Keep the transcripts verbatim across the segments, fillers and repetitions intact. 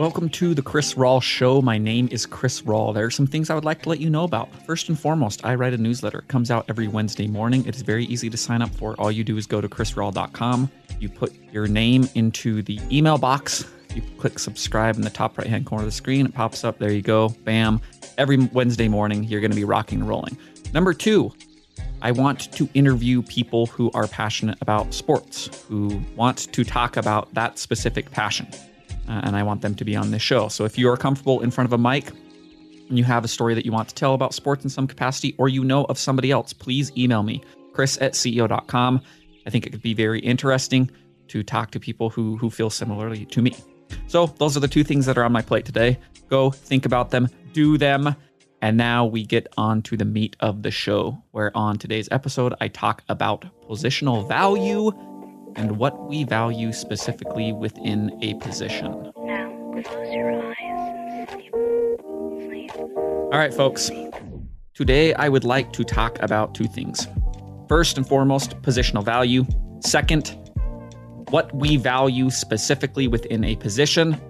Welcome to the Chris Rawl Show. My name is Chris Rawl. There are some things I would like to let you know about. First and foremost, I write a newsletter. It comes out every Wednesday morning. It is very easy to sign up for. All you do is go to chris rawl dot com. You put your name into the email box. You click subscribe in the top right-hand corner of the screen. It pops up. There you go. Bam. Every Wednesday morning, you're going to be rocking and rolling. Number two, I want to interview people who are passionate about sports, who want to talk about that specific passion, uh, and I want them to be on this show. So if you are comfortable in front of a mic and you have a story that you want to tell about sports in some capacity, or you know of somebody else, please email me, chris at c e o dot com. I think it could be very interesting to talk to people who, who feel similarly to me. So those are the two things that are on my plate today. Go think about them, do them. And now we get on to the meat of the show, where on today's episode, I talk about positional value and what we value specifically within a position. Now, close your eyes and sleep. Sleep. All right, folks. Today, I would like to talk about two things. First and foremost, positional value. Second, what we value specifically within a position.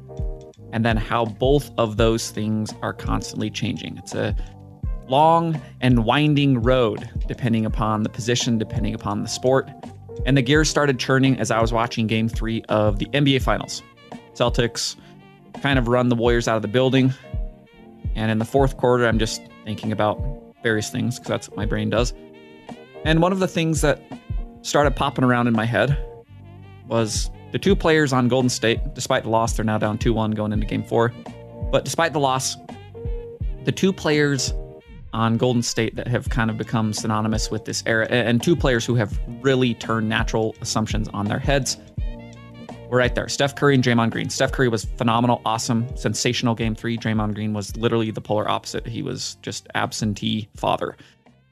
And then how both of those things are constantly changing. It's a long and winding road, depending upon the position, depending upon the sport. And the gears started churning as I was watching game three of the N B A Finals. Celtics kind of run the Warriors out of the building. And in the fourth quarter, I'm just thinking about various things because that's what my brain does. And one of the things that started popping around in my head was the two players on Golden State. Despite the loss, they're now down two one going into game four. But despite the loss, the two players on Golden State that have kind of become synonymous with this era, and two players who have really turned natural assumptions on their heads, were right there. Steph Curry and Draymond Green. Steph Curry was phenomenal, awesome, sensational game three. Draymond Green was literally the polar opposite. He was just absentee father.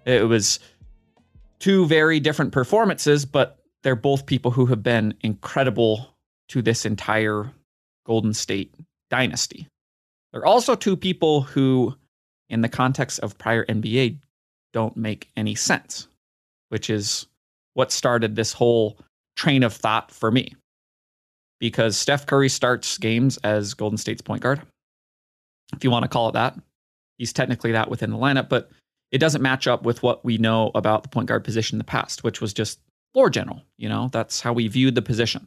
It was two very different performances, but they're both people who have been incredible to this entire Golden State dynasty. They're also two people who, in the context of prior N B A, don't make any sense, which is what started this whole train of thought for me. Because Steph Curry starts games as Golden State's point guard, if you want to call it that. He's technically that within the lineup, but it doesn't match up with what we know about the point guard position in the past, which was just floor general. You know, that's how we viewed the position.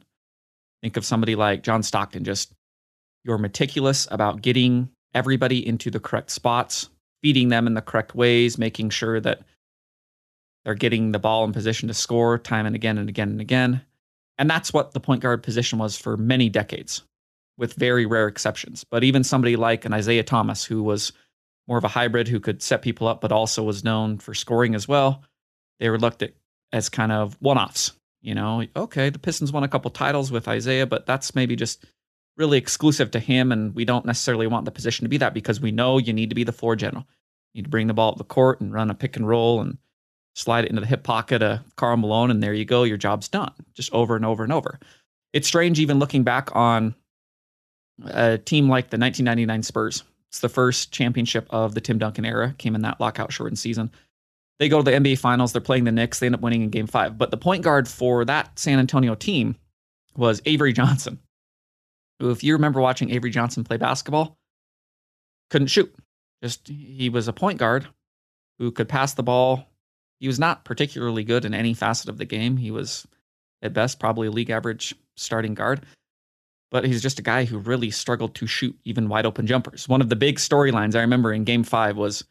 Think of somebody like John Stockton. Just, you're meticulous about getting everybody into the correct spots, feeding them in the correct ways, making sure that they're getting the ball in position to score time and again and again and again. And that's what the point guard position was for many decades, with very rare exceptions. But even somebody like an Isaiah Thomas, who was more of a hybrid, who could set people up, but also was known for scoring as well, they were looked at as kind of one-offs. You know, okay, the Pistons won a couple titles with Isaiah, but that's maybe just really exclusive to him, and we don't necessarily want the position to be that, because we know you need to be the floor general. You need to bring the ball up the court and run a pick and roll and slide it into the hip pocket of Karl Malone, and there you go, your job's done, just over and over and over. It's strange even looking back on a team like the nineteen ninety-nine Spurs. It's the first championship of the Tim Duncan era, came in that lockout shortened season. They go to the N B A Finals. They're playing the Knicks. They end up winning in game five. But the point guard for that San Antonio team was Avery Johnson, who, if you remember watching Avery Johnson play basketball, couldn't shoot. Just, he was a point guard who could pass the ball. He was not particularly good in any facet of the game. He was, at best, probably a league average starting guard. But he's just a guy who really struggled to shoot even wide open jumpers. One of the big storylines I remember in game five was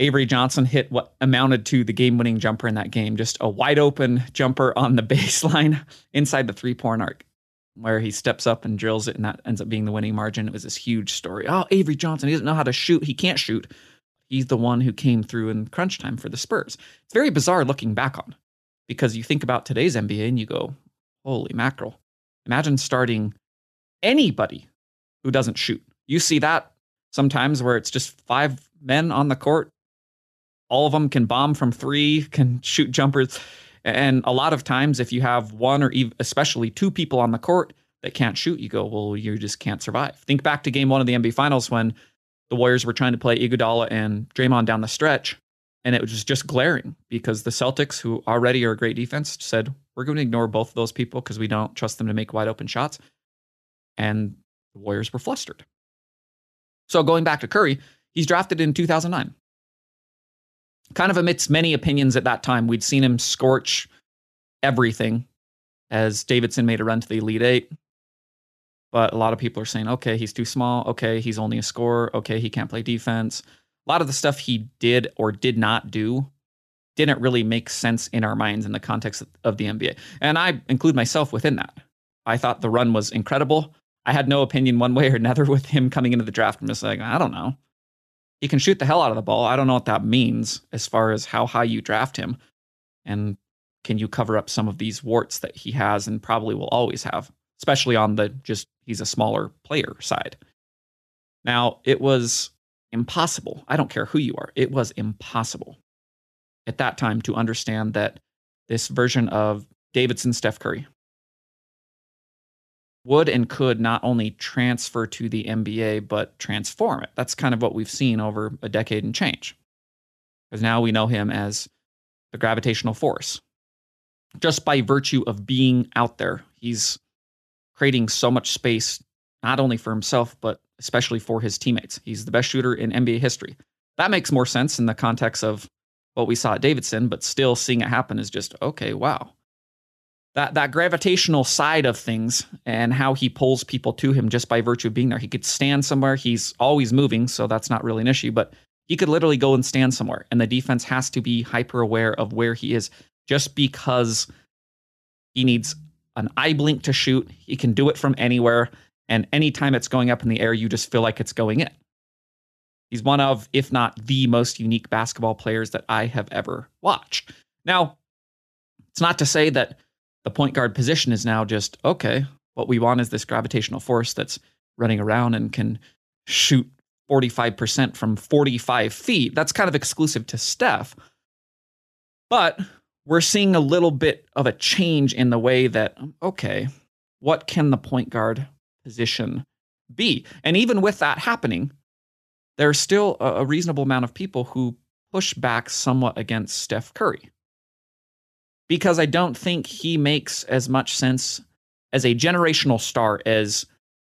Avery Johnson hit what amounted to the game-winning jumper in that game, just a wide-open jumper on the baseline inside the three-point arc, where he steps up and drills it, and that ends up being the winning margin. It was this huge story. Oh, Avery Johnson, he doesn't know how to shoot. He can't shoot. He's the one who came through in crunch time for the Spurs. It's very bizarre looking back on, because you think about today's N B A and you go, holy mackerel. Imagine starting anybody who doesn't shoot. You see that sometimes where it's just five men on the court. All of them can bomb from three, can shoot jumpers. And a lot of times, if you have one or even especially two people on the court that can't shoot, you go, well, you just can't survive. Think back to game one of the N B A Finals when the Warriors were trying to play Iguodala and Draymond down the stretch. And it was just glaring because the Celtics, who already are a great defense, said, we're going to ignore both of those people because we don't trust them to make wide open shots. And The Warriors were flustered. So going back to Curry, he's drafted in two thousand nine. Kind of amidst many opinions at that time, we'd seen him scorch everything as Davidson made a run to the Elite Eight. But a lot of people are saying, okay, he's too small. Okay, he's only a scorer. Okay, he can't play defense. A lot of the stuff he did or did not do didn't really make sense in our minds in the context of the N B A. And I include myself within that. I thought the run was incredible. I had no opinion one way or another with him coming into the draft. I'm just like, I don't know. He can shoot the hell out of the ball. I don't know what that means as far as how high you draft him. And can you cover up some of these warts that he has and probably will always have, especially on the just he's a smaller player side. Now, it was impossible. I don't care who you are. It was impossible at that time to understand that this version of Davidson, Steph Curry would and could not only transfer to the N B A, but transform it. That's kind of what we've seen over a decade and change. Because now we know him as the gravitational force. Just by virtue of being out there, he's creating so much space, not only for himself, but especially for his teammates. He's the best shooter in N B A history. That makes more sense in the context of what we saw at Davidson, but still seeing it happen is just, okay, wow. That that gravitational side of things and how he pulls people to him just by virtue of being there. He could stand somewhere. He's always moving, so that's not really an issue, but he could literally go and stand somewhere, and the defense has to be hyper-aware of where he is just because he needs an eye blink to shoot. He can do it from anywhere, and anytime it's going up in the air, you just feel like it's going in. He's one of, if not the most unique basketball players that I have ever watched. Now, it's not to say that the point guard position is now just, okay, what we want is this gravitational force that's running around and can shoot forty-five percent from forty-five feet. That's kind of exclusive to Steph. But we're seeing a little bit of a change in the way that, okay, what can the point guard position be? And even with that happening, there's still a reasonable amount of people who push back somewhat against Steph Curry, because I don't think he makes as much sense as a generational star as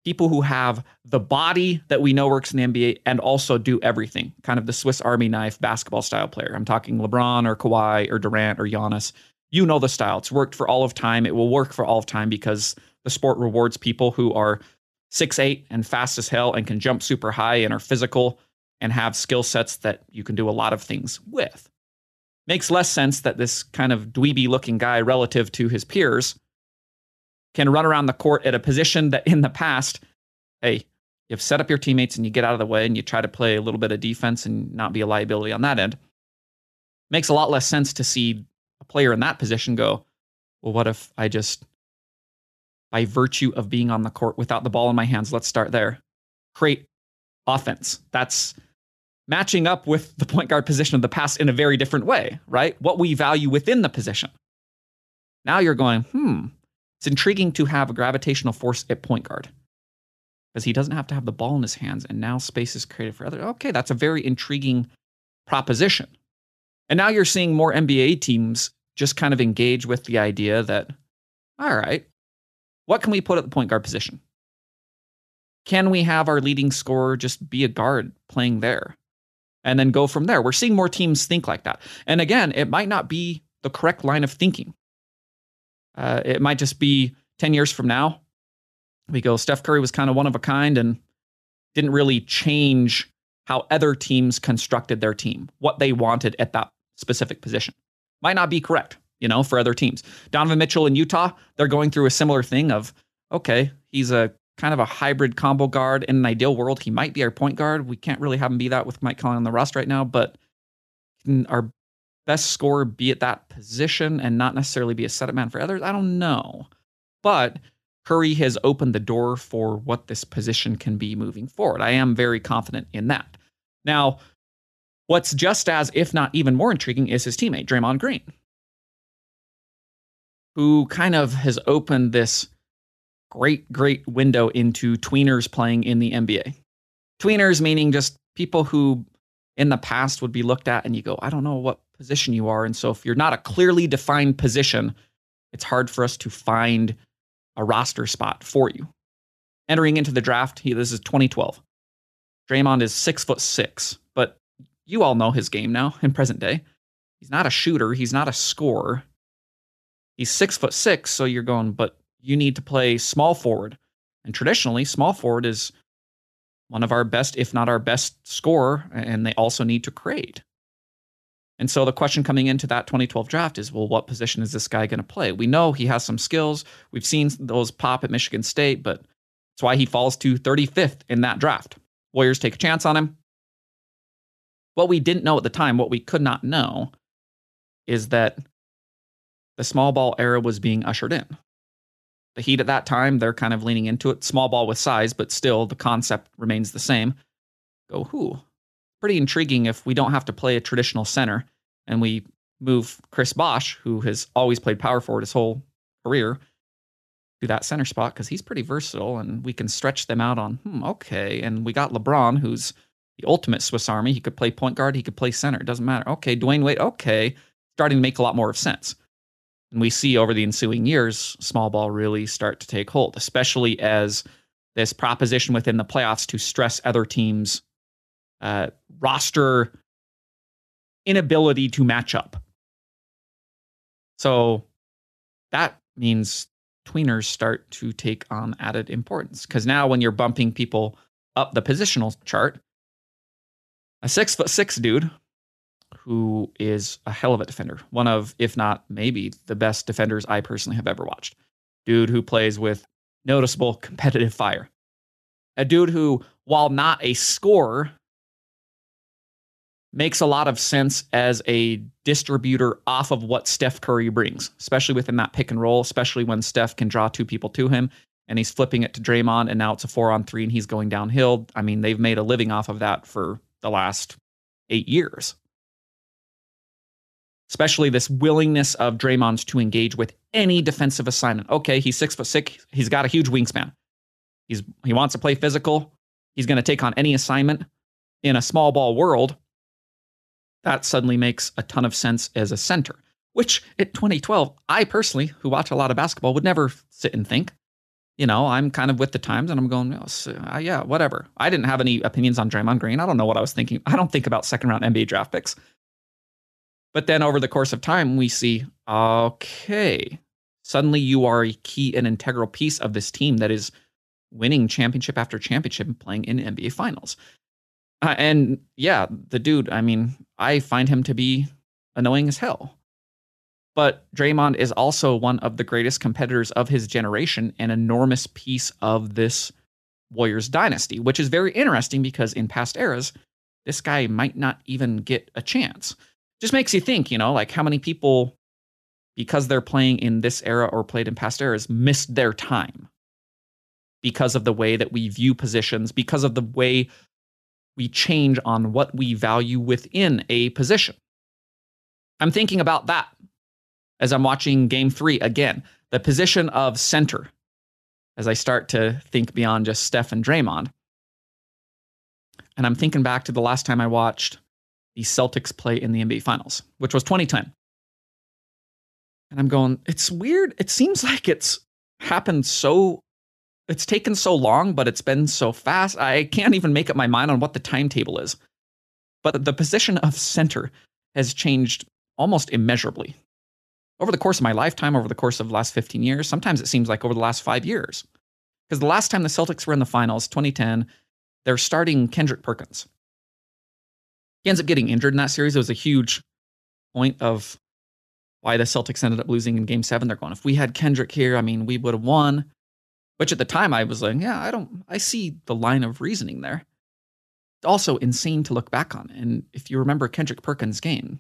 people who have the body that we know works in the N B A and also do everything, kind of the Swiss Army knife basketball style player. I'm talking LeBron or Kawhi or Durant or Giannis. You know the style. It's worked for all of time. It will work for all of time because the sport rewards people who are six eight and fast as hell and can jump super high and are physical and have skill sets that you can do a lot of things with. Makes less sense that this kind of dweeby-looking guy relative to his peers can run around the court at a position that in the past, hey, you've set up your teammates and you get out of the way and you try to play a little bit of defense and not be a liability on that end. Makes a lot less sense to see a player in that position go, well, what if I just, by virtue of being on the court without the ball in my hands, let's start there, create offense. That's matching up with the point guard position of the past in a very different way, right? What we value within the position. Now you're going, hmm, it's intriguing to have a gravitational force at point guard because he doesn't have to have the ball in his hands, and now space is created for others. Okay, that's a very intriguing proposition. And now you're seeing more N B A teams just kind of engage with the idea that, all right, what can we put at the point guard position? Can we have our leading scorer just be a guard playing there? And then go from there. We're seeing more teams think like that. And again, it might not be the correct line of thinking. Uh, it might just be ten years from now, we go, Steph Curry was kind of one of a kind and didn't really change how other teams constructed their team, what they wanted at that specific position. Might not be correct, you know, for other teams. Donovan Mitchell in Utah, they're going through a similar thing of, okay, he's a kind of a hybrid combo guard. In an ideal world, he might be our point guard. We can't really have him be that with Mike Conley on the roster right now, but can our best scorer be at that position and not necessarily be a setup man for others? I don't know. But Curry has opened the door for what this position can be moving forward. I am very confident in that. Now, what's just as, if not even more intriguing, is his teammate, Draymond Green, who kind of has opened this Great, great window into tweeners playing in the N B A. Tweeners meaning just people who in the past would be looked at and you go, I don't know what position you are. And so if you're not a clearly defined position, it's hard for us to find a roster spot for you. entering into the draft, he this is twenty twelve. Draymond is six foot six, but you all know his game now in present day. He's not a shooter. He's not a scorer. He's six foot six. So you're going, but you need to play small forward. And traditionally, small forward is one of our best, if not our best scorer, and they also need to create. And so the question coming into that twenty twelve draft is, well, what position is this guy going to play? We know he has some skills. We've seen those pop at Michigan State, but that's why he falls to thirty-fifth in that draft. Warriors take a chance on him. What we didn't know at the time, what we could not know, is that the small ball era was being ushered in. The Heat at that time, they're kind of leaning into it. Small ball with size, but still the concept remains the same. Go who? Pretty intriguing if we don't have to play a traditional center and we move Chris Bosh, who has always played power forward his whole career, to that center spot because he's pretty versatile and we can stretch them out on, hmm, okay. And we got LeBron, who's the ultimate Swiss Army. He could play point guard. He could play center. It doesn't matter. Okay, Dwayne Wade, okay. Starting to make a lot more of sense. And we see over the ensuing years, small ball really start to take hold, especially as this proposition within the playoffs to stress other teams' Uh, roster inability to match up. So that means tweeners start to take on added importance because now when you're bumping people up the positional chart, a six foot six dude who is a hell of a defender, one of, if not maybe, the best defenders I personally have ever watched. Dude who plays with noticeable competitive fire. A dude who, while not a scorer, makes a lot of sense as a distributor off of what Steph Curry brings, especially within that pick and roll, especially when Steph can draw two people to him and he's flipping it to Draymond and now it's a four on three and he's going downhill. I mean, they've made a living off of that for the last eight years. Especially this willingness of Draymond's to engage with any defensive assignment. Okay, he's six foot six. He's got a huge wingspan. He's He wants to play physical. He's going to take on any assignment in a small ball world. That suddenly makes a ton of sense as a center, which at twenty twelve, I personally, who watch a lot of basketball, would never sit and think. You know, I'm kind of with the times and I'm going, oh, yeah, whatever. I didn't have any opinions on Draymond Green. I don't know what I was thinking. I don't think about second round N B A draft picks. But then over the course of time, we see, okay, suddenly you are a key and integral piece of this team that is winning championship after championship and playing in N B A Finals. Uh, and yeah, the dude, I mean, I find him to be annoying as hell. But Draymond is also one of the greatest competitors of his generation, an enormous piece of this Warriors dynasty, which is very interesting because in past eras, this guy might not even get a chance. Just makes you think, you know, like how many people, because they're playing in this era or played in past eras, missed their time because of the way that we view positions, because of the way we change on what we value within a position. I'm thinking about that as I'm watching game three again, the position of center, as I start to think beyond just Steph and Draymond. And I'm thinking back to the last time I watched the Celtics play in the N B A Finals, which was twenty ten. And I'm going, it's weird. It seems like it's happened so It's taken so long, but it's been so fast. I can't even make up my mind on what the timetable is. But the position of center has changed almost immeasurably. Over the course of my lifetime, over the course of the last fifteen years, sometimes it seems like over the last five years. Because the last time the Celtics were in the finals, twenty ten, they're starting Kendrick Perkins. He ends up getting injured in that series. It was a huge point of why the Celtics ended up losing in game seven. They're going, if we had Kendrick here, I mean, we would have won. Which at the time I was like, yeah, I don't, I see the line of reasoning there. Also insane to look back on. And if you remember Kendrick Perkins' game,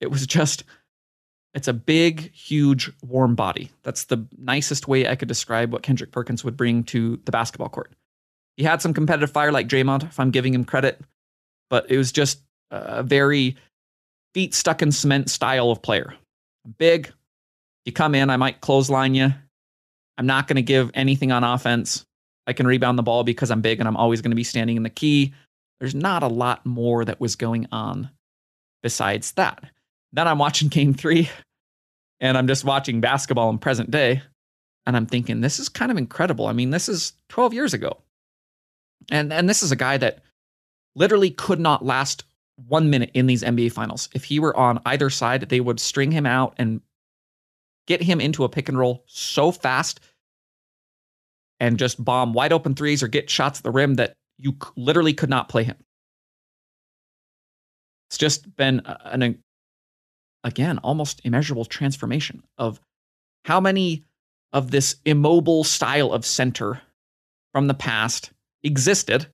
it was just, it's a big, huge, warm body. That's the nicest way I could describe what Kendrick Perkins would bring to the basketball court. He had some competitive fire like Draymond, if I'm giving him credit, but it was just a very feet stuck in cement style of player. Big, you come in, I might clothesline you. I'm not going to give anything on offense. I can rebound the ball because I'm big and I'm always going to be standing in the key. There's not a lot more that was going on besides that. Then I'm watching game three and I'm just watching basketball in present day. And I'm thinking, this is kind of incredible. I mean, this is twelve years ago. And and this is a guy that literally could not last one minute in these N B A finals. If he were on either side, they would string him out and get him into a pick and roll so fast and just bomb wide open threes or get shots at the rim that you literally could not play him. It's just been an, again, almost immeasurable transformation of how many of this immobile style of center from the past existed,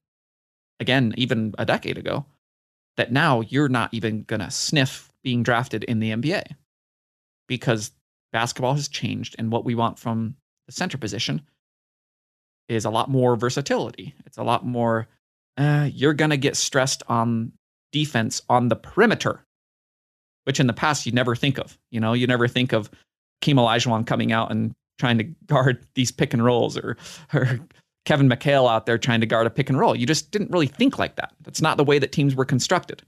again, even a decade ago, that now you're not even going to sniff being drafted in the N B A because basketball has changed. And what we want from the center position is a lot more versatility. It's a lot more, uh, you're going to get stressed on defense on the perimeter, which in the past you never think of. You know, you never think of Hakeem Olajuwon coming out and trying to guard these pick and rolls, or, or Kevin McHale out there trying to guard a pick and roll. You just didn't really think like that. That's not the way that teams were constructed.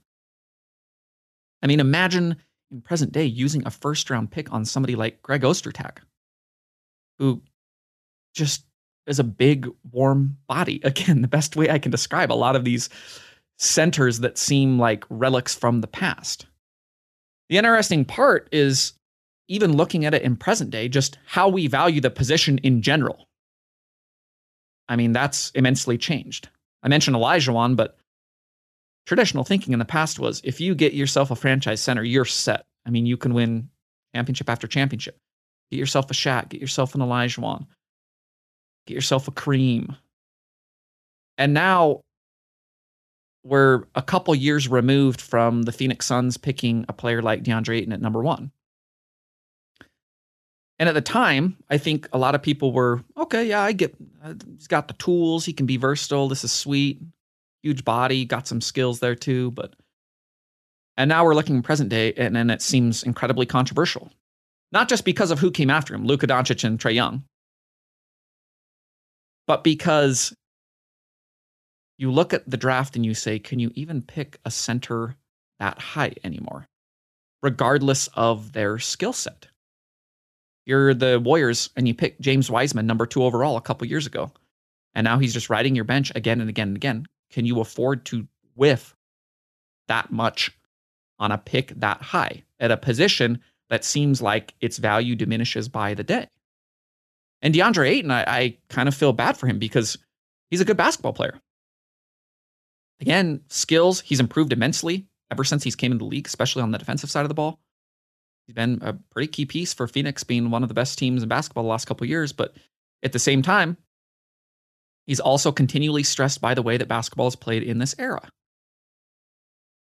I mean, imagine in present day using a first round pick on somebody like Greg Ostertag, who just is a big, warm body. Again, the best way I can describe a lot of these centers that seem like relics from the past. The interesting part is, even looking at it in present day, just how we value the position in general. I mean, that's immensely changed. I mentioned Olajuwon, but traditional thinking in the past was, if you get yourself a franchise center, you're set. I mean, you can win championship after championship. Get yourself a Shaq, get yourself an Olajuwon, get yourself a Kareem. And now we're a couple years removed from the Phoenix Suns picking a player like DeAndre Ayton at number one. And at the time, I think a lot of people were, okay, yeah, I get, uh, he's got the tools, he can be versatile, this is sweet, huge body, got some skills there too, but, and now we're looking present day, and, and it seems incredibly controversial. Not just because of who came after him, Luka Doncic and Trae Young, but because you look at the draft and you say, can you even pick a center that high anymore, regardless of their skill set? You're the Warriors, and you pick James Wiseman, number two overall, a couple years ago. And now he's just riding your bench again and again and again. Can you afford to whiff that much on a pick that high at a position that seems like its value diminishes by the day? And DeAndre Ayton, I, I kind of feel bad for him because he's a good basketball player. Again, skills, he's improved immensely ever since he's came in the league, especially on the defensive side of the ball. He's been a pretty key piece for Phoenix being one of the best teams in basketball the last couple of years. But at the same time, he's also continually stressed by the way that basketball is played in this era.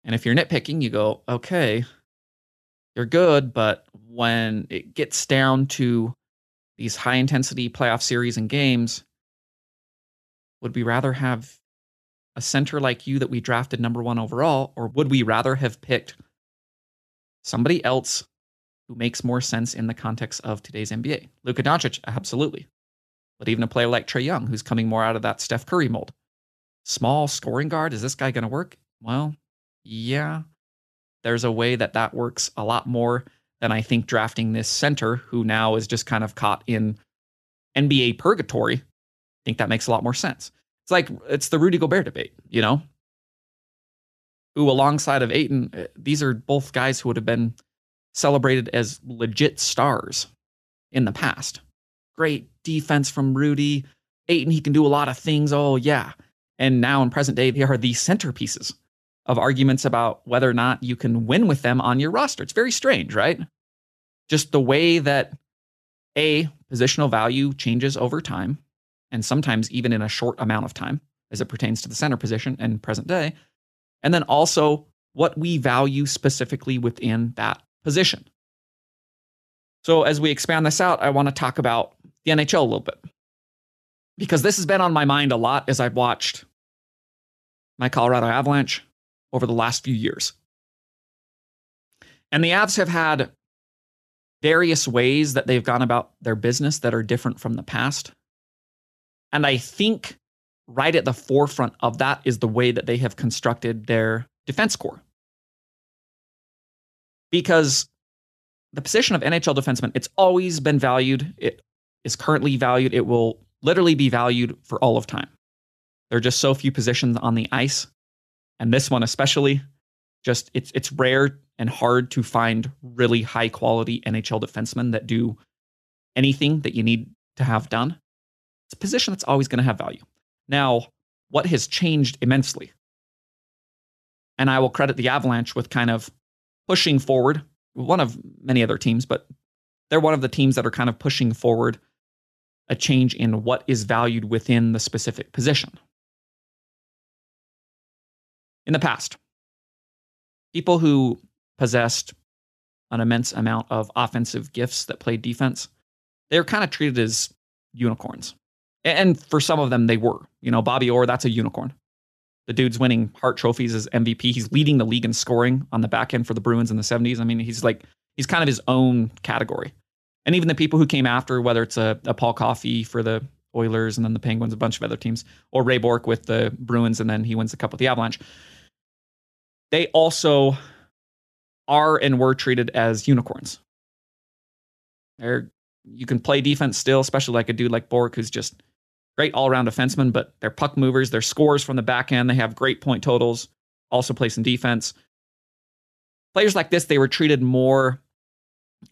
And if you're nitpicking, you go, okay, you're good. But when it gets down to these high intensity playoff series and games, would we rather have a center like you that we drafted number one overall, or would we rather have picked somebody else who makes more sense in the context of today's N B A? Luka Doncic, absolutely. But even a player like Trae Young, who's coming more out of that Steph Curry mold. Small scoring guard, is this guy going to work? Well, yeah. There's a way that that works a lot more than I think drafting this center, who now is just kind of caught in N B A purgatory. I think that makes a lot more sense. It's like, it's the Rudy Gobert debate, you know? Who, alongside of Ayton, these are both guys who would have been celebrated as legit stars in the past. Great defense from Rudy. Ayton, he can do a lot of things. Oh, yeah. And now in present day, they are the centerpieces of arguments about whether or not you can win with them on your roster. It's very strange, right? Just the way that, A, positional value changes over time, and sometimes even in a short amount of time, as it pertains to the center position in present day. And then also what we value specifically within that position. So as we expand this out, I want to talk about the N H L a little bit, because this has been on my mind a lot as I've watched my Colorado Avalanche over the last few years. And the Avs have had various ways that they've gone about their business that are different from the past. And I think right at the forefront of that is the way that they have constructed their defense corps. Because the position of N H L defenseman, it's always been valued. It is currently valued, it will literally be valued for all of time. There are just so few positions on the ice, and this one especially. Just it's it's rare and hard to find really high quality N H L defensemen that do anything that you need to have done. It's a position that's always going to have value. Now, what has changed immensely? And I will credit the Avalanche with kind of pushing forward, one of many other teams, but they're one of the teams that are kind of pushing forward a change in what is valued within the specific position. In the past, people who possessed an immense amount of offensive gifts that played defense, they were kind of treated as unicorns. And for some of them, they were. You know, Bobby Orr, that's a unicorn. The dude's winning Hart trophies as M V P. He's leading the league in scoring on the back end for the Bruins in the seventies. I mean, he's like, he's kind of his own category. And even the people who came after, whether it's a, a Paul Coffey for the Oilers and then the Penguins, a bunch of other teams, or Ray Bork with the Bruins, and then he wins the Cup with the Avalanche. They also are and were treated as unicorns. They're, you can play defense still, especially like a dude like Bork, who's just great all-around defenseman, but they're puck movers, they're scorers from the back end, they have great point totals, also play some defense. Players like this, they were treated more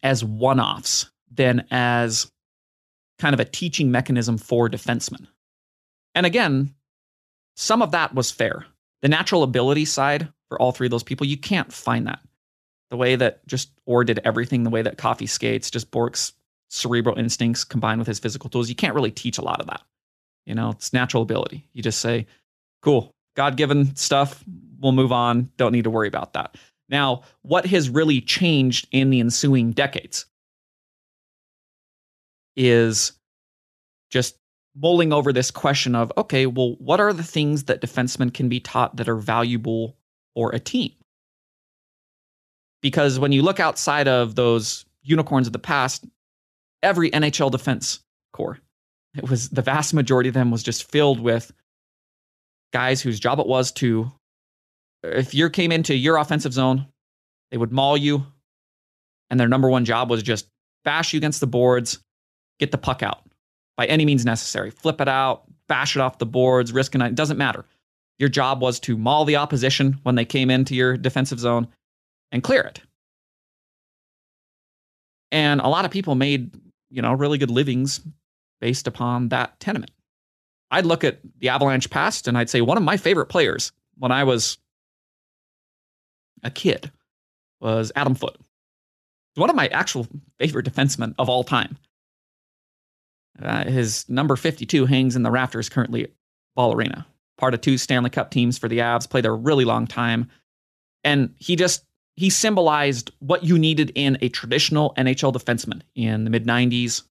as one-offs than as kind of a teaching mechanism for defensemen. And again, some of that was fair. The natural ability side for all three of those people, you can't find that. The way that just Orr did everything, the way that Coffey skates, just Bork's cerebral instincts combined with his physical tools, you can't really teach a lot of that. You know, it's natural ability. You just say, cool, God-given stuff, we'll move on, don't need to worry about that. Now, what has really changed in the ensuing decades is just mulling over this question of, okay, well, what are the things that defensemen can be taught that are valuable for a team? Because when you look outside of those unicorns of the past, every N H L defense corps, it was the vast majority of them was just filled with guys whose job it was to, if you came into your offensive zone, they would maul you, and their number one job was just bash you against the boards, get the puck out by any means necessary. Flip it out, bash it off the boards, risk it. It doesn't matter. Your job was to maul the opposition when they came into your defensive zone and clear it. And a lot of people made, you know, really good livings based upon that tenement. I'd look at the Avalanche past and I'd say one of my favorite players when I was a kid was Adam Foote. One of my actual favorite defensemen of all time. Uh, his number fifty-two hangs in the rafters currently at Ball Arena. Part of two Stanley Cup teams for the Avs, played there a really long time. And he just, he symbolized what you needed in a traditional N H L defenseman in the mid nineties,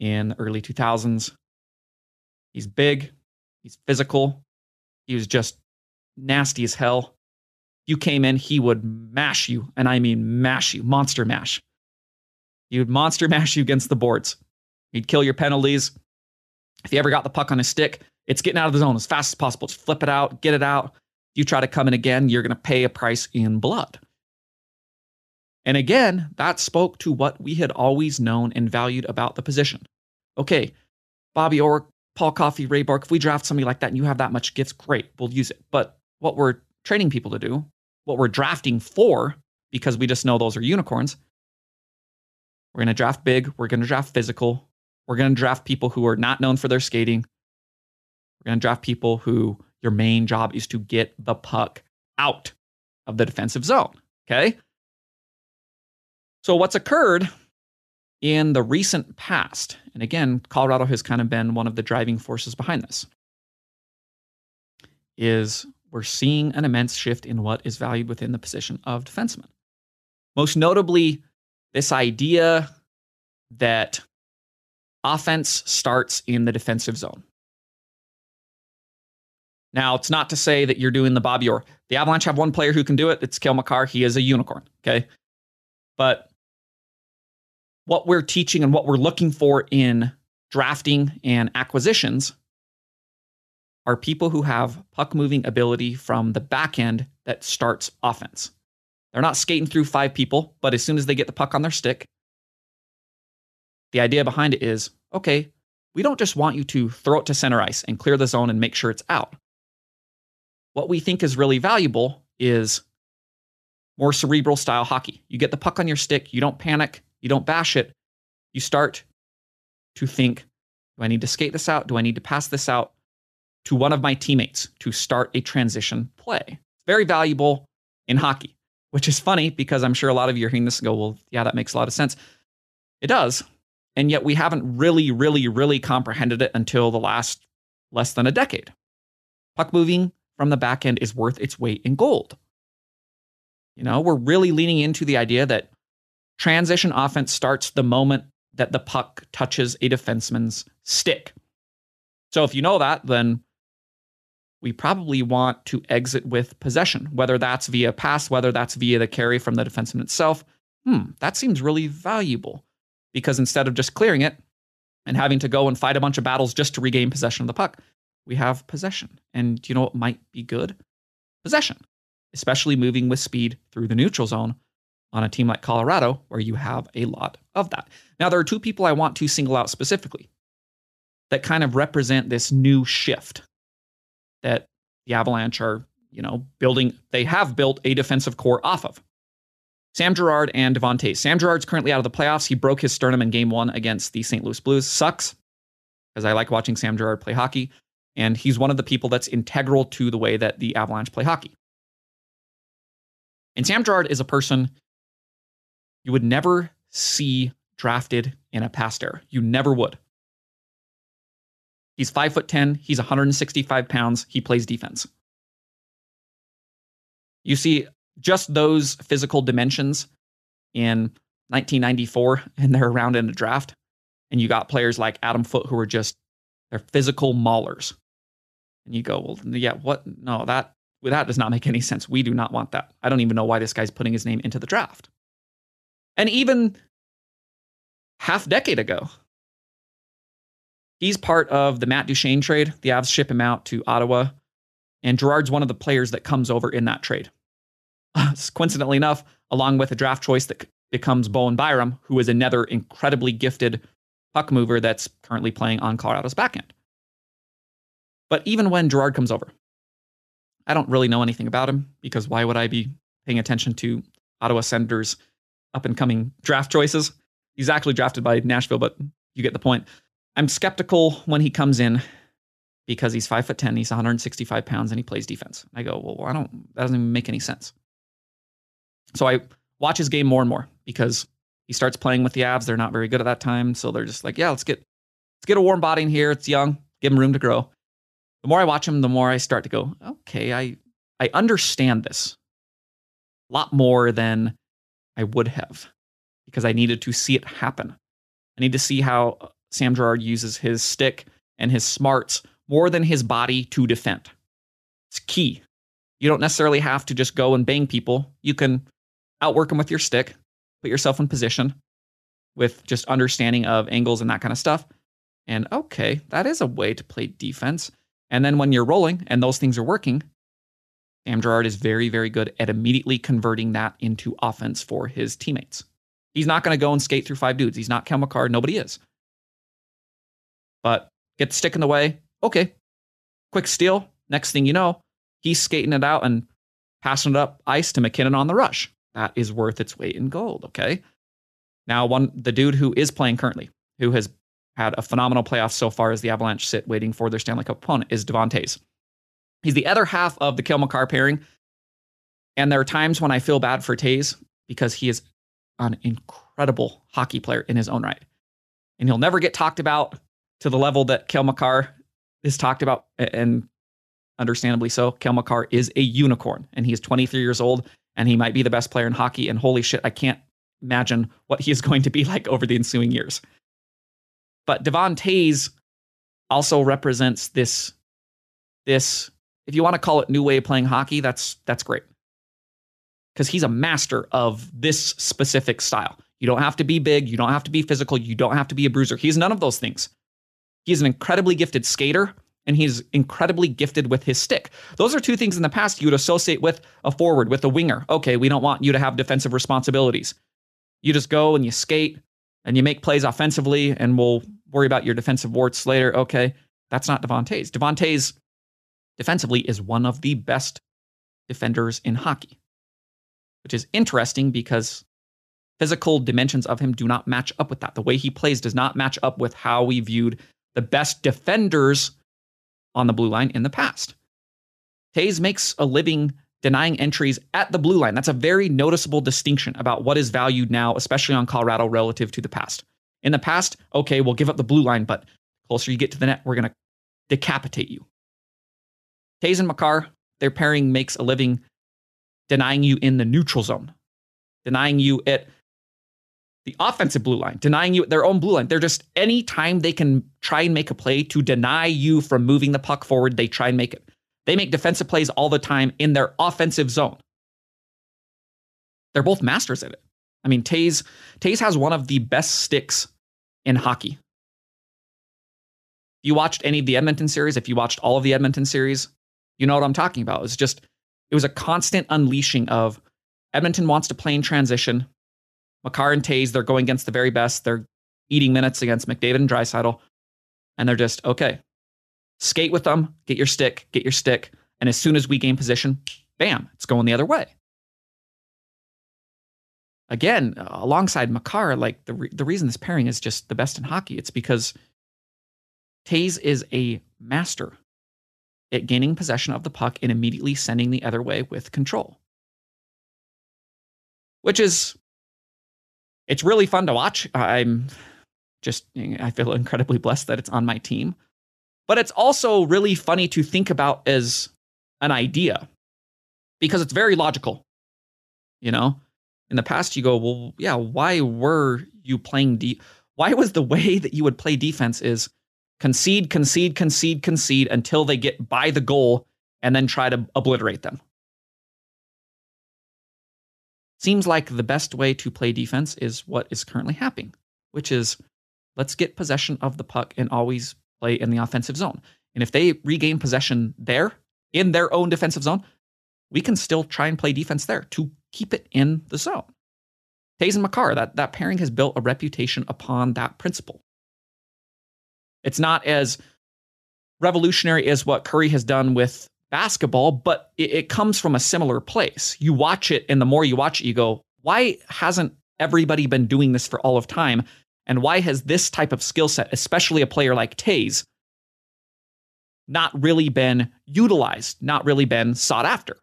in the early two thousands. He's big, he's physical, he was just nasty as hell. You came in, he would mash you, and I mean mash you, monster mash. He would monster mash you against the boards. He'd kill your penalties. If you ever got the puck on his stick, it's getting out of the zone as fast as possible. Just flip it out, get it out. You try to come in again, you're going to pay a price in blood. And again, that spoke to what we had always known and valued about the position. Okay, Bobby Orr, Paul Coffey, Ray Bork, if we draft somebody like that and you have that much gifts, great, we'll use it. But what we're training people to do, what we're drafting for, because we just know those are unicorns, we're going to draft big, we're going to draft physical, we're going to draft people who are not known for their skating, we're going to draft people who your main job is to get the puck out of the defensive zone, okay? So what's occurred in the recent past, and again, Colorado has kind of been one of the driving forces behind this, is we're seeing an immense shift in what is valued within the position of defenseman. Most notably, this idea that offense starts in the defensive zone. Now, it's not to say that you're doing the Bobby Orr. The Avalanche have one player who can do it. It's Cale Makar. He is a unicorn, okay? But what we're teaching and what we're looking for in drafting and acquisitions are people who have puck-moving ability from the back end that starts offense. They're not skating through five people, but as soon as they get the puck on their stick, the idea behind it is okay, we don't just want you to throw it to center ice and clear the zone and make sure it's out. What we think is really valuable is more cerebral style hockey. You get the puck on your stick. You don't panic. You don't bash it. You start to think, do I need to skate this out? Do I need to pass this out to one of my teammates to start a transition play? It's very valuable in hockey, which is funny because I'm sure a lot of you are hearing this and go, well, yeah, that makes a lot of sense. It does. And yet we haven't really, really, really comprehended it until the last less than a decade. Puck moving from the back end is worth its weight in gold. You know, we're really leaning into the idea that transition offense starts the moment that the puck touches a defenseman's stick. So if you know that, then we probably want to exit with possession, whether that's via pass, whether that's via the carry from the defenseman itself. Hmm, that seems really valuable because instead of just clearing it and having to go and fight a bunch of battles just to regain possession of the puck, we have possession. And you know what might be good? Possession, especially moving with speed through the neutral zone on a team like Colorado, where you have a lot of that. Now, there are two people I want to single out specifically that kind of represent this new shift that the Avalanche are, you know, building. They have built a defensive core off of. Sam Girard and Devon Toews. Sam Girard's currently out of the playoffs. He broke his sternum in game one against the Saint Louis Blues. Sucks, because I like watching Sam Girard play hockey. And he's one of the people that's integral to the way that the Avalanche play hockey. And Sam Girard is a person you would never see drafted in a past era. You never would. He's five foot ten. He's one hundred sixty-five pounds. He plays defense. You see just those physical dimensions in nineteen ninety-four, and they're around in the draft. And you got players like Adam Foote who are just, they're physical maulers. And you go, well, yeah, what? No, that, that does not make any sense. We do not want that. I don't even know why this guy's putting his name into the draft. And even half decade ago, he's part of the Matt Duchene trade. The Avs ship him out to Ottawa. And Girard's one of the players that comes over in that trade. Coincidentally enough, along with a draft choice that becomes Bowen Byram, who is another incredibly gifted puck mover that's currently playing on Colorado's back end. But even when Girard comes over, I don't really know anything about him because why would I be paying attention to Ottawa Senators' up-and-coming draft choices? He's actually drafted by Nashville, but you get the point. I'm skeptical when he comes in because he's five foot ten, he's one hundred sixty-five pounds, and he plays defense. I go, well, I don't, that doesn't even make any sense. So I watch his game more and more because he starts playing with the Avs. They're not very good at that time, so they're just like, yeah, let's get let's get a warm body in here. It's young. Give him room to grow. The more I watch him, the more I start to go, okay, I I understand this a lot more than I would have because I needed to see it happen. I need to see how Sam Girard uses his stick and his smarts more than his body to defend. It's key. You don't necessarily have to just go and bang people. You can outwork them with your stick, put yourself in position with just understanding of angles and that kind of stuff. And okay, that is a way to play defense. And then when you're rolling and those things are working, Sam Girard is very, very good at immediately converting that into offense for his teammates. He's not going to go and skate through five dudes. He's not Cale Makar. Nobody is. But get the stick in the way. Okay, quick steal. Next thing you know, he's skating it out and passing it up ice to McKinnon on the rush. That is worth its weight in gold, okay? Now, one the dude who is playing currently, who has had a phenomenal playoff so far as the Avalanche sit waiting for their Stanley Cup opponent, is Devon Toews. He's the other half of the Cale Makar pairing. And there are times when I feel bad for Toews because he is an incredible hockey player in his own right. And he'll never get talked about to the level that Cale Makar is talked about, and understandably so. Cale Makar is a unicorn, and he is twenty-three years old, and he might be the best player in hockey, and holy shit, I can't imagine what he is going to be like over the ensuing years. But Devon Toews also represents this, this, if you want to call it new way of playing hockey, that's that's great. Because he's a master of this specific style. You don't have to be big, you don't have to be physical, you don't have to be a bruiser. He's none of those things. He's an incredibly gifted skater, and he's incredibly gifted with his stick. Those are two things in the past you would associate with a forward, with a winger. Okay, we don't want you to have defensive responsibilities. You just go and you skate, and you make plays offensively, and we'll worry about your defensive warts later. Okay, that's not Devon Toews. Devon Toews defensively is one of the best defenders in hockey, which is interesting because physical dimensions of him do not match up with that. The way he plays does not match up with how we viewed the best defenders on the blue line in the past. Toews makes a living denying entries at the blue line. That's a very noticeable distinction about what is valued now, especially on Colorado relative to the past. In the past, okay, we'll give up the blue line, but closer you get to the net, we're going to decapitate you. Toews and Makar, their pairing makes a living denying you in the neutral zone, denying you at the offensive blue line, denying you at their own blue line. They're just, any time they can try and make a play to deny you from moving the puck forward, they try and make it. They make defensive plays all the time in their offensive zone. They're both masters at it. I mean, Toews, Toews has one of the best sticks in hockey. If you watched any of the Edmonton series, if you watched all of the Edmonton series, you know what I'm talking about. It was just, it was a constant unleashing of Edmonton wants to play in transition. Makar and Toews, they're going against the very best. They're eating minutes against McDavid and Draisaitl. And they're just, okay, skate with them, get your stick, get your stick. And as soon as we gain position, bam, it's going the other way. Again, alongside Makar, like the re- the reason this pairing is just the best in hockey, it's because Toews is a master at gaining possession of the puck and immediately sending the other way with control. Which is, it's really fun to watch. I'm just, I feel incredibly blessed that it's on my team. But it's also really funny to think about as an idea because it's very logical. You know, in the past, you go, well, yeah, why were you playing? De- why was the way that you would play defense is concede, concede, concede, concede until they get by the goal and then try to obliterate them? Seems like the best way to play defense is what is currently happening, which is let's get possession of the puck and always play in the offensive zone. And if they regain possession there, in their own defensive zone, we can still try and play defense there to keep it in the zone. Toews and Makar, that, that pairing has built a reputation upon that principle. It's not as revolutionary as what Curry has done with basketball, but it, it comes from a similar place. You watch it, and the more you watch it, you go, why hasn't everybody been doing this for all of time? And why has this type of skill set, especially a player like Toews, not really been utilized, not really been sought after?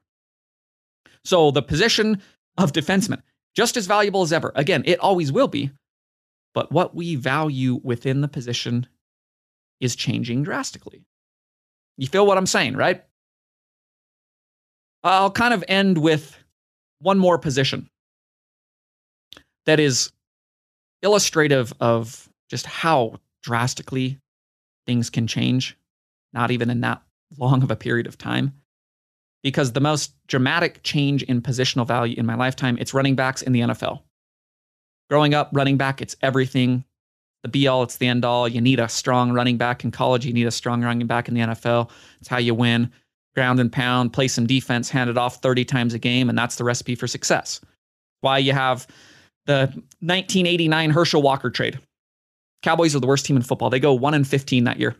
So the position of defenseman, just as valuable as ever. Again, it always will be. But what we value within the position is changing drastically. You feel what I'm saying, right? I'll kind of end with one more position that is illustrative of just how drastically things can change, not even in that long of a period of time. Because the most dramatic change in positional value in my lifetime, it's running backs in the N F L. Growing up, running back, it's everything. The be-all, it's the end-all. You need a strong running back in college. You need a strong running back in the N F L. It's how you win. Ground and pound, play some defense, hand it off thirty times a game, and that's the recipe for success. Why you have the nineteen eighty-nine Herschel Walker trade. Cowboys are the worst team in football. They go one and fifteen that year.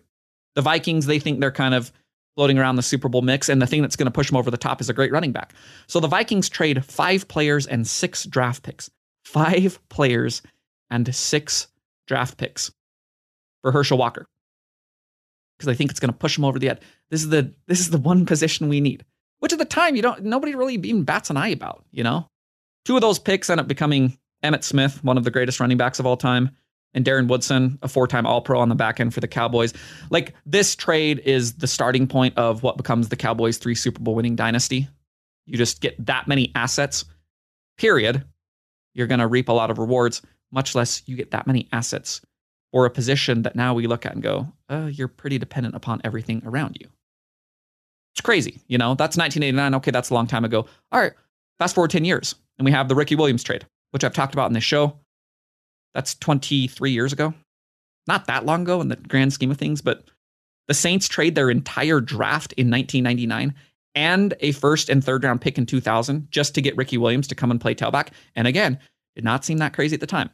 The Vikings, they think they're kind of floating around the Super Bowl mix, and the thing that's going to push them over the top is a great running back. So the Vikings trade five players and six draft picks. Five players and six draft picks for Herschel Walker. Because they think it's going to push them over the edge. This is the this is the one position we need. Which at the time, you don't nobody really even bats an eye about, you know? Two of those picks end up becoming Emmitt Smith, one of the greatest running backs of all time, and Darren Woodson, a four-time All-Pro on the back end for the Cowboys. Like, this trade is the starting point of what becomes the Cowboys' three Super Bowl winning dynasty. You just get that many assets, period. You're going to reap a lot of rewards, much less you get that many assets for a position that now we look at and go, oh, you're pretty dependent upon everything around you. It's crazy. You know, that's nineteen eighty-nine. Okay, that's a long time ago. All right, fast forward ten years, and we have the Ricky Williams trade, which I've talked about in this show. That's twenty-three years ago. Not that long ago in the grand scheme of things, but the Saints trade their entire draft in nineteen ninety-nine and a first and third round pick in two thousand just to get Ricky Williams to come and play tailback. And again, did not seem that crazy at the time.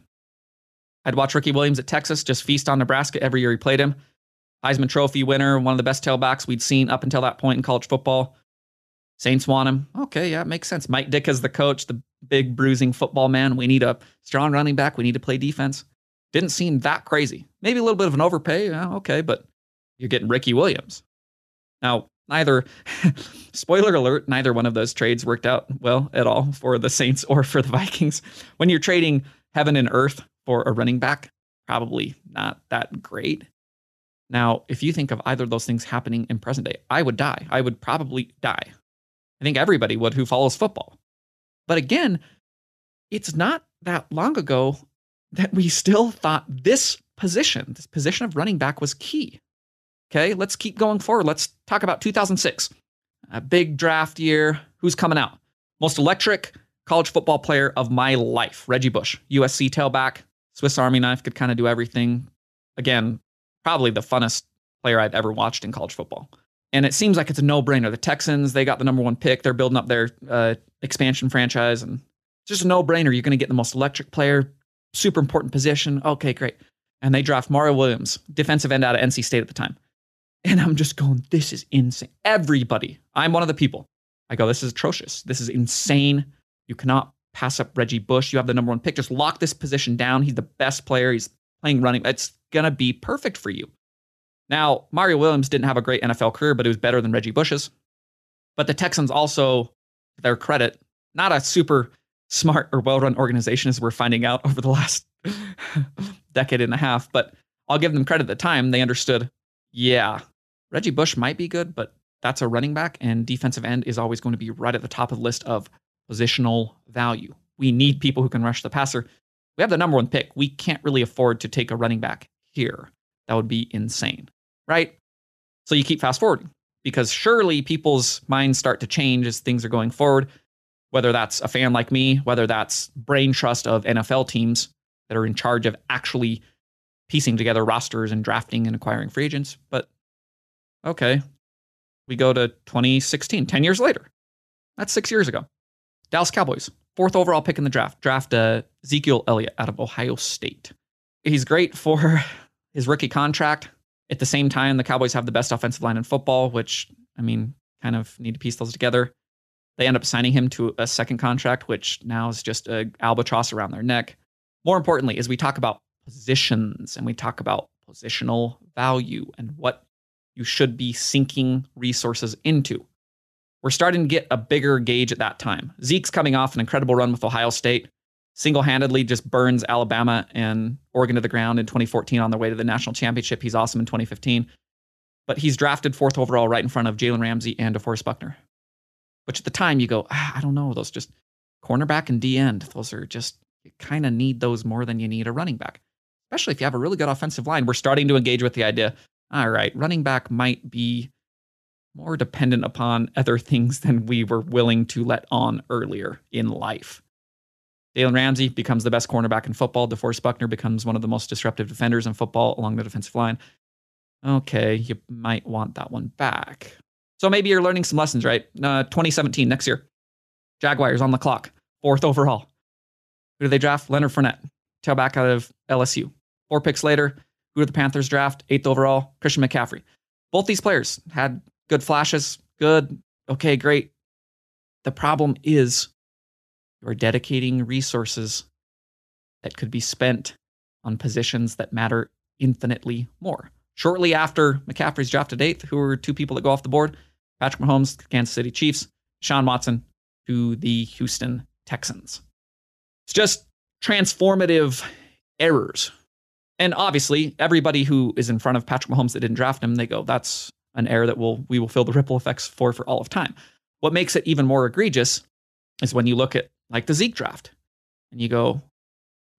I'd watch Ricky Williams at Texas just feast on Nebraska every year he played him. Heisman Trophy winner, one of the best tailbacks we'd seen up until that point in college football. Saints want him. Okay, yeah, it makes sense. Mike Dick is the coach, the big bruising football man. We need a strong running back. We need to play defense. Didn't seem that crazy. Maybe a little bit of an overpay. Yeah, okay, but you're getting Ricky Williams. Now, neither, spoiler alert, neither one of those trades worked out well at all for the Saints or for the Vikings. When you're trading heaven and earth for a running back, probably not that great. Now, if you think of either of those things happening in present day, I would die. I would probably die. I think everybody would who follows football. But again, it's not that long ago that we still thought this position, this position of running back was key. Okay, let's keep going forward. Let's talk about two thousand six. A big draft year. Who's coming out? Most electric college football player of my life, Reggie Bush. U S C tailback, Swiss Army knife, could kind of do everything. Again, probably the funnest player I've ever watched in college football. And it seems like it's a no-brainer. The Texans, they got the number one pick. They're building up their uh, expansion franchise. And it's just a no-brainer. You're going to get the most electric player, super important position. Okay, great. And they draft Mario Williams, defensive end out of N C State at the time. And I'm just going, this is insane. Everybody, I'm one of the people. I go, this is atrocious. This is insane. You cannot pass up Reggie Bush. You have the number one pick. Just lock this position down. He's the best player. He's playing running. It's going to be perfect for you. Now, Mario Williams didn't have a great N F L career, but it was better than Reggie Bush's. But the Texans also, to their credit, not a super smart or well-run organization, as we're finding out over the last decade and a half. But I'll give them credit at the time. They understood, yeah, Reggie Bush might be good, but that's a running back, and defensive end is always going to be right at the top of the list of positional value. We need people who can rush the passer. We have the number one pick. We can't really afford to take a running back here. That would be insane. Right? So you keep fast forwarding because surely people's minds start to change as things are going forward, whether that's a fan like me, whether that's brain trust of N F L teams that are in charge of actually piecing together rosters and drafting and acquiring free agents. But okay, we go to twenty sixteen, ten years later. That's six years ago. Dallas Cowboys, fourth overall pick in the draft, draft uh, Ezekiel Elliott out of Ohio State. He's great for his rookie contract. At the same time, the Cowboys have the best offensive line in football, which, I mean, kind of need to piece those together. They end up signing him to a second contract, which now is just an albatross around their neck. More importantly, as we talk about positions and we talk about positional value and what you should be sinking resources into, we're starting to get a bigger gauge at that time. Zeke's coming off an incredible run with Ohio State. Single-handedly just burns Alabama and Oregon to the ground in twenty fourteen on their way to the national championship. He's awesome in twenty fifteen. But he's drafted fourth overall right in front of Jalen Ramsey and DeForest Buckner. Which at the time you go, ah, I don't know, those just cornerback and D-end. Those are just, you kind of need those more than you need a running back. Especially if you have a really good offensive line. We're starting to engage with the idea, all right, running back might be more dependent upon other things than we were willing to let on earlier in life. Jalen Ramsey becomes the best cornerback in football. DeForest Buckner becomes one of the most disruptive defenders in football along the defensive line. Okay, you might want that one back. So maybe you're learning some lessons, right? Uh, twenty seventeen, next year. Jaguars on the clock, fourth overall. Who do they draft? Leonard Fournette, tailback out of L S U. Four picks later, who do the Panthers draft? Eighth overall, Christian McCaffrey. Both these players had good flashes, good, okay, great. The problem is, you are dedicating resources that could be spent on positions that matter infinitely more. Shortly after McCaffrey's drafted eighth, who are two people that go off the board? Patrick Mahomes, Kansas City Chiefs, Deshaun Watson to the Houston Texans. It's just transformative errors. And obviously, everybody who is in front of Patrick Mahomes that didn't draft him, they go, that's an error that we'll, we will feel the ripple effects for for all of time. What makes it even more egregious is when you look at like the Zeke draft, and you go,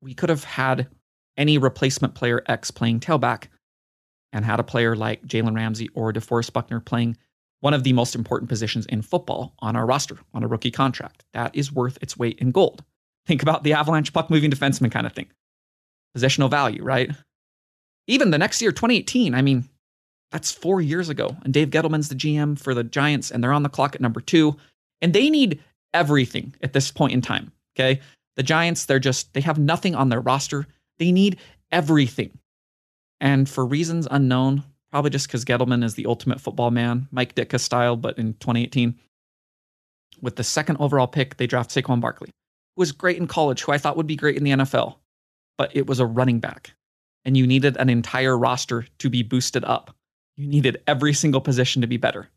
we could have had any replacement player X playing tailback and had a player like Jalen Ramsey or DeForest Buckner playing one of the most important positions in football on our roster, on a rookie contract. That is worth its weight in gold. Think about the Avalanche puck-moving defenseman kind of thing. Positional value, right? Even the next year, twenty eighteen, I mean, that's four years ago, and Dave Gettleman's the G M for the Giants, and they're on the clock at number two, and they need everything at this point in time. Okay. The Giants, they're just, they have nothing on their roster. They need everything. And for reasons unknown, probably just because Gettleman is the ultimate football man, Mike Ditka style, but in twenty eighteen, with the second overall pick, they draft Saquon Barkley, who was great in college, who I thought would be great in the N F L, but it was a running back. And you needed an entire roster to be boosted up. You needed every single position to be better.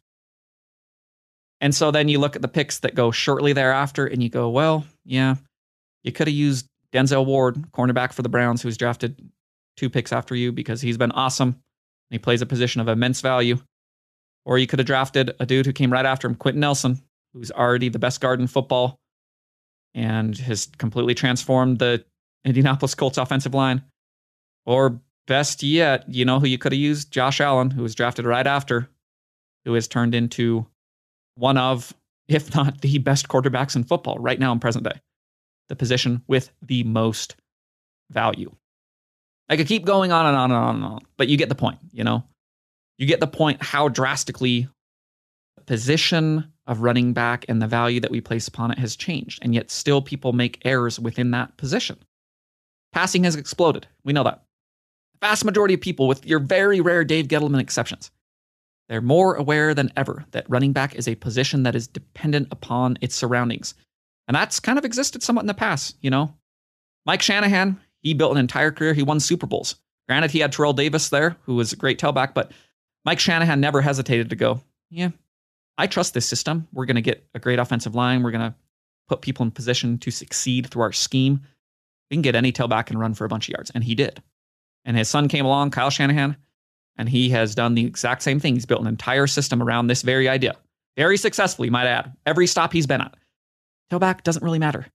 And so then you look at the picks that go shortly thereafter and you go, well, yeah, you could have used Denzel Ward, cornerback for the Browns, who was drafted two picks after you because he's been awesome and he plays a position of immense value. Or you could have drafted a dude who came right after him, Quentin Nelson, who's already the best guard in football and has completely transformed the Indianapolis Colts offensive line. Or best yet, you know who you could have used? Josh Allen, who was drafted right after, who has turned into one of, if not the best quarterbacks in football right now in present day. The position with the most value. I could keep going on and on and on and on, but you get the point, you know? You get the point how drastically the position of running back and the value that we place upon it has changed, and yet still people make errors within that position. Passing has exploded. We know that. The vast majority of people, with your very rare Dave Gettleman exceptions, they're more aware than ever that running back is a position that is dependent upon its surroundings. And that's kind of existed somewhat in the past, you know? Mike Shanahan, he built an entire career. He won Super Bowls. Granted, he had Terrell Davis there, who was a great tailback, but Mike Shanahan never hesitated to go, yeah, I trust this system. We're going to get a great offensive line. We're going to put people in position to succeed through our scheme. We can get any tailback and run for a bunch of yards. And he did. And his son came along, Kyle Shanahan, and he has done the exact same thing. He's built an entire system around this very idea. Very successfully, might add. Every stop he's been at. Tailback doesn't really matter.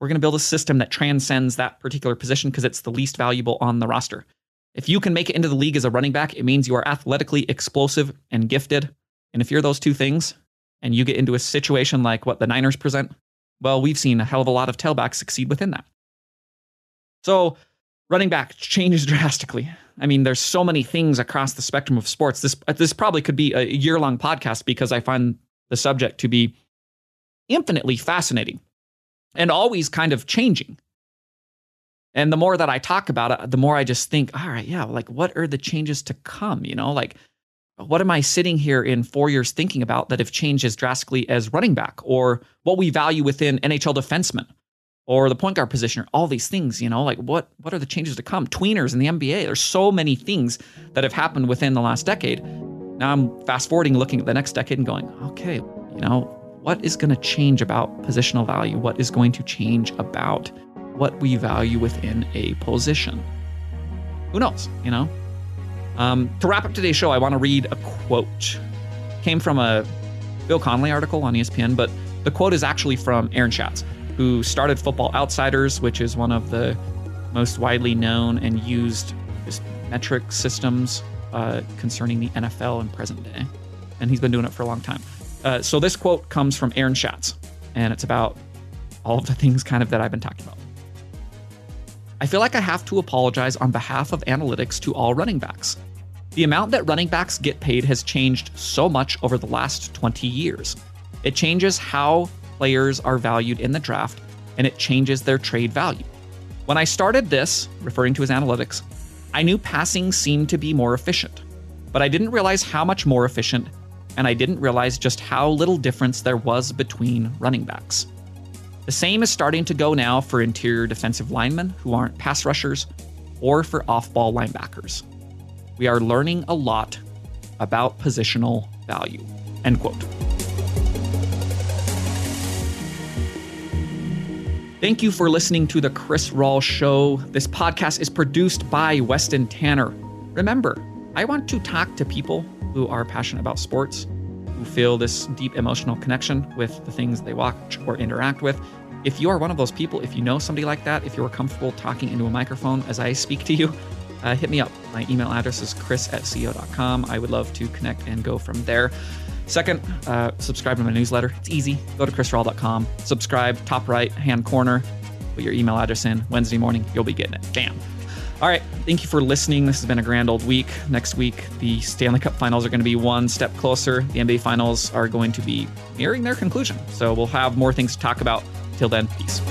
We're going to build a system that transcends that particular position because it's the least valuable on the roster. If you can make it into the league as a running back, it means you are athletically explosive and gifted. And if you're those two things, and you get into a situation like what the Niners present, well, we've seen a hell of a lot of tailbacks succeed within that. So running back changes drastically. I mean, there's so many things across the spectrum of sports. This, this probably could be a year-long podcast because I find the subject to be infinitely fascinating and always kind of changing. And the more that I talk about it, the more I just think, all right, yeah, like what are the changes to come? You know, like what am I sitting here in four years thinking about that have changed as drastically as running back or what we value within N H L defensemen or the point guard position or all these things, you know, like what, what are the changes to come? Tweeners in the N B A. There's so many things that have happened within the last decade. Now I'm fast forwarding, looking at the next decade and going, okay, you know, what is going to change about positional value? What is going to change about what we value within a position? Who knows, you know? Um, to wrap up today's show, I want to read a quote. It came from a Bill Connolly article on E S P N, but the quote is actually from Aaron Schatz, who started Football Outsiders, which is one of the most widely known and used just metric systems uh, concerning the N F L in present day. And he's been doing it for a long time. Uh, so this quote comes from Aaron Schatz, and it's about all of the things kind of that I've been talking about. I feel like I have to apologize on behalf of analytics to all running backs. The amount that running backs get paid has changed so much over the last twenty years. It changes how players are valued in the draft, and it changes their trade value. When I started this, referring to his analytics, I knew passing seemed to be more efficient, but I didn't realize how much more efficient. And I didn't realize just how little difference there was between running backs. The same is starting to go now for interior defensive linemen who aren't pass rushers or for off-ball linebackers. We are learning a lot about positional value. End quote. Thank you for listening to The Chris Rawl Show. This podcast is produced by Weston Tanner. Remember, I want to talk to people who are passionate about sports, who feel this deep emotional connection with the things they watch or interact with. If you are one of those people, if you know somebody like that, if you're comfortable talking into a microphone as I speak to you, uh, hit me up. My email address is chris at c e o dot com. I would love to connect and go from there. Second, uh, subscribe to my newsletter. It's easy. Go to chris rawl dot com. Subscribe, top right hand corner. Put your email address in. Wednesday morning, you'll be getting it. Bam. All right, thank you for listening. This has been a grand old week. Next week, the Stanley Cup Finals are going to be one step closer. The N B A Finals are going to be nearing their conclusion. So we'll have more things to talk about. Till then, peace.